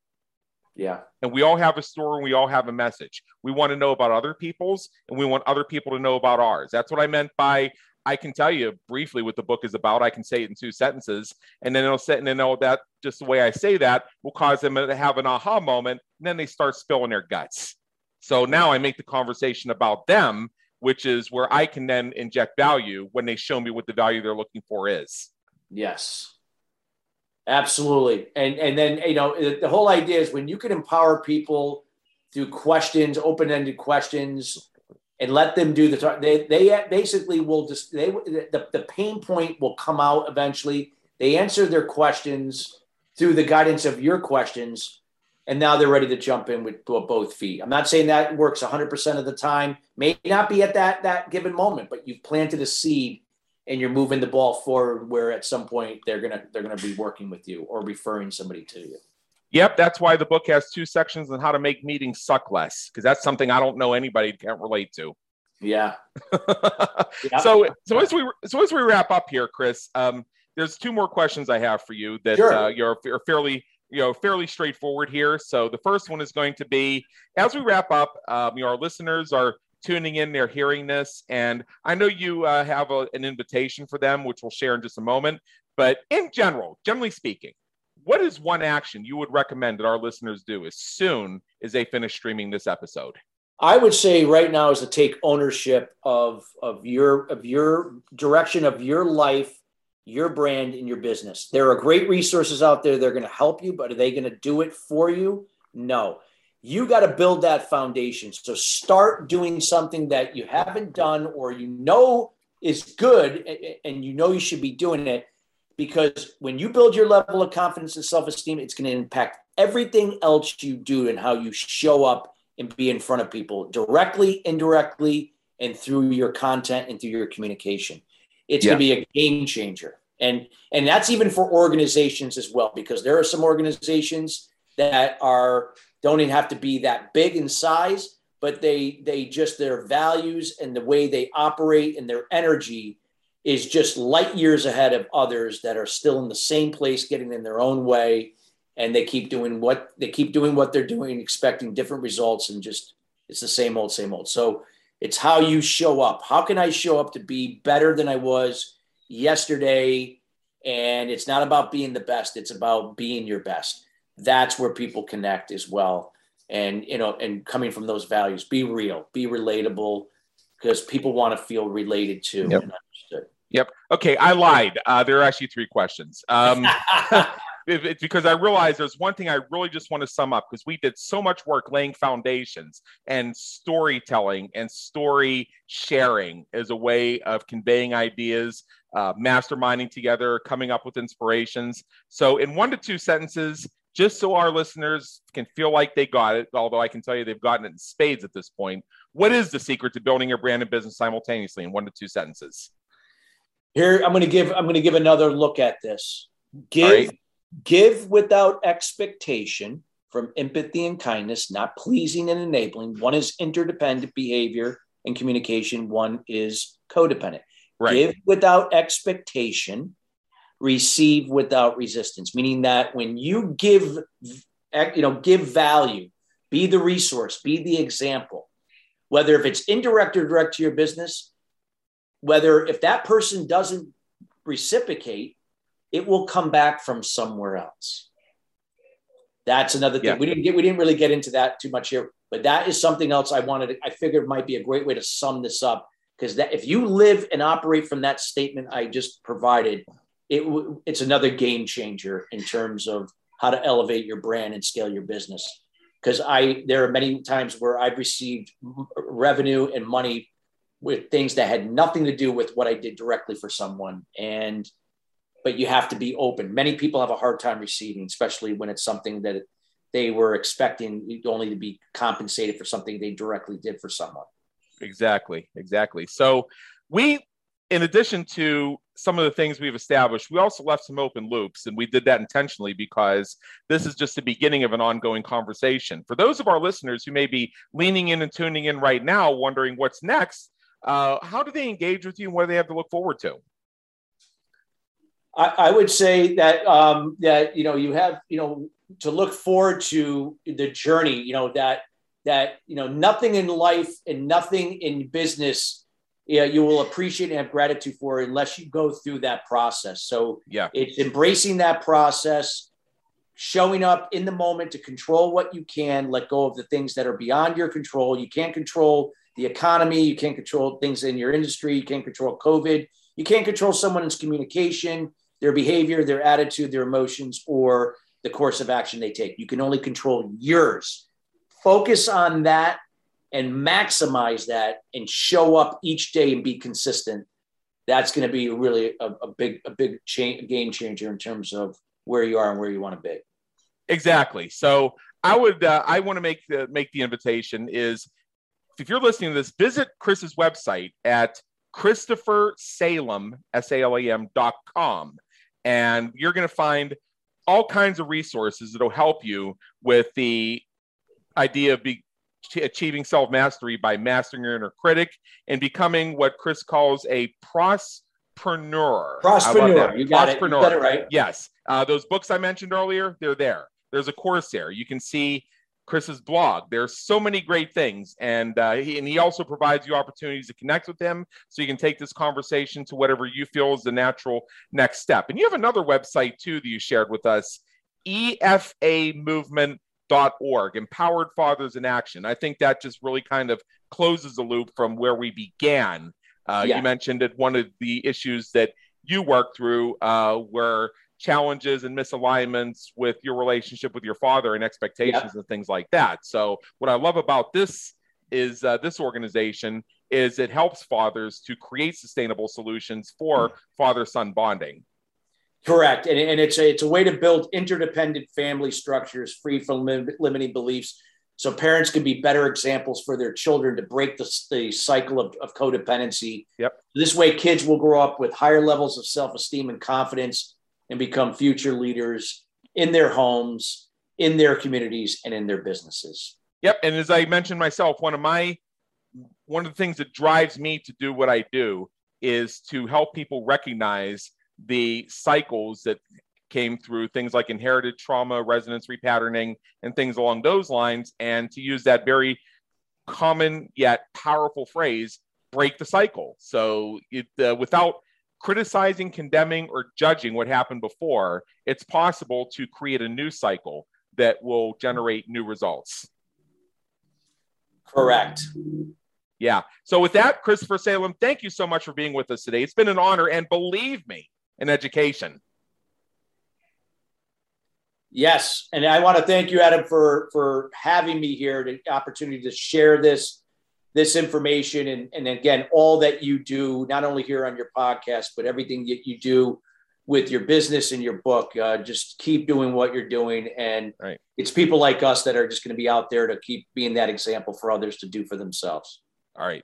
Yeah. And we all have a story, and we all have a message. We want to know about other people's, and we want other people to know about ours. That's what I meant by, I can tell you briefly what the book is about. I can say it in 2 sentences, and then they'll sit and they know that just the way I say that will cause them to have an aha moment. And then they start spilling their guts. So now I make the conversation about them, which is where I can then inject value when they show me what the value they're looking for is. Yes, absolutely. And then, the whole idea is when you can empower people through questions, open-ended questions, and let them do the talk, they basically will just, the pain point will come out eventually. They answer their questions through the guidance of your questions, and now they're ready to jump in with both feet. I'm not saying that works 100% of the time. May not be at that given moment, but you've planted a seed and you're moving the ball forward, where at some point they're gonna be working with you or referring somebody to you. Yep, that's why the book has 2 sections on how to make meetings suck less, because that's something I don't know anybody can't relate to. Yeah. Yep. So as we wrap up here, Chris, there's 2 more questions I have for you that you're fairly. Fairly straightforward here. So the first one is going to be, as we wrap up, our listeners are tuning in, they're hearing this, and I know you have an invitation for them, which we'll share in just a moment, but in general, generally speaking, what is one action you would recommend that our listeners do as soon as they finish streaming this episode? I would say right now is to take ownership of your direction of your life, your brand, and your business. There are great resources out there. They're going to help you, but are they going to do it for you? No. You got to build that foundation. So start doing something that you haven't done or is good, and you should be doing it, because when you build your level of confidence and self-esteem, it's going to impact everything else you do and how you show up and be in front of people, directly, indirectly, and through your content and through your communication. It's going to be a game changer. And that's even for organizations as well, because there are some organizations that don't even have to be that big in size, but they just, their values and the way they operate and their energy is just light years ahead of others that are still in the same place, getting in their own way and they keep doing what they're doing, expecting different results, and just it's the same old, same old. So it's how you show up. How can I show up to be better than I was yesterday? And it's not about being the best. It's about being your best. That's where people connect as well. And, you know, and coming from those values, be real, be relatable, because people want to feel related to. Yep. And understood. Yep. Okay. I lied. There are actually three questions. It's because I realized there's one thing I really just want to sum up, because we did so much work laying foundations, and storytelling and story sharing as a way of conveying ideas, masterminding together, coming up with inspirations. So in 1 to 2 sentences, just so our listeners can feel like they got it, although I can tell you they've gotten it in spades at this point, what is the secret to building your brand and business simultaneously in 1 to 2 sentences? Here, I'm going to give another look at this. Give without expectation, from empathy and kindness, not pleasing and enabling. One is interdependent behavior and communication. One is codependent. Right. Give without expectation, receive without resistance, meaning that when you give value, be the resource, be the example, whether if it's indirect or direct to your business, whether if that person doesn't reciprocate, it will come back from somewhere else. That's another thing. Yeah. We didn't really get into that too much here, but that is something else I figured might be a great way to sum this up, because that if you live and operate from that statement I just provided, it's another game changer in terms of how to elevate your brand and scale your business. Because there are many times where I've received revenue and money with things that had nothing to do with what I did directly for someone, but you have to be open. Many people have a hard time receiving, especially when it's something that they were expecting only to be compensated for something they directly did for someone. Exactly. So in addition to some of the things we've established, we also left some open loops, and we did that intentionally because this is just the beginning of an ongoing conversation. For those of our listeners who may be leaning in and tuning in right now, wondering what's next, how do they engage with you and what do they have to look forward to? I would say that you have to look forward to the journey. That nothing in life and nothing in business you will appreciate and have gratitude for unless you go through that process. So It's embracing that process, showing up in the moment to control what you can, let go of the things that are beyond your control. You can't control the economy. You can't control things in your industry. You can't control COVID. You can't control someone's communication, their behavior, their attitude, their emotions, or the course of action they take. You can only control yours. Focus on that and maximize that and show up each day and be consistent. That's going to be really a big game changer in terms of where you are and where you want to be. Exactly. So I want to make the invitation is, if you're listening to this, visit Chris's website at ChristopherSalem.com, and you're going to find all kinds of resources that'll help you with the idea of achieving self-mastery by mastering your inner critic and becoming what Chris calls a prospreneur. Prospreneur. You got it right. Yes. Those books I mentioned earlier, they're there. There's a course there. You can see Chris's blog. There's so many great things. And he also provides you opportunities to connect with him, so you can take this conversation to whatever you feel is the natural next step. And you have another website too that you shared with us, EFAmovement.org, Empowered Fathers in Action. I think that just really kind of closes the loop from where we began. You mentioned that one of the issues that you worked through were challenges and misalignments with your relationship with your father and expectations and things like that. So what I love about this is this organization is it helps fathers to create sustainable solutions for father-son bonding. Correct. And it's a way to build interdependent family structures free from limiting beliefs, so parents can be better examples for their children to break the cycle of codependency. Yep. This way, kids will grow up with higher levels of self-esteem and confidence and become future leaders in their homes, in their communities, and in their businesses. Yep. And as I mentioned myself, one of the things that drives me to do what I do is to help people recognize the cycles that came through things like inherited trauma, resonance repatterning, and things along those lines. And to use that very common yet powerful phrase, break the cycle. So it, without criticizing, condemning, or judging what happened before, it's possible to create a new cycle that will generate new results. Correct. Yeah. So with that, Christopher Salem, thank you so much for being with us today. It's been an honor, and believe me, an education. Yes. And I want to thank you, Adam, for having me here, the opportunity to share this information. And again, all that you do, not only here on your podcast, but everything that you do with your business and your book, just keep doing what you're doing. And right. It's people like us that are just going to be out there to keep being that example for others to do for themselves. All right.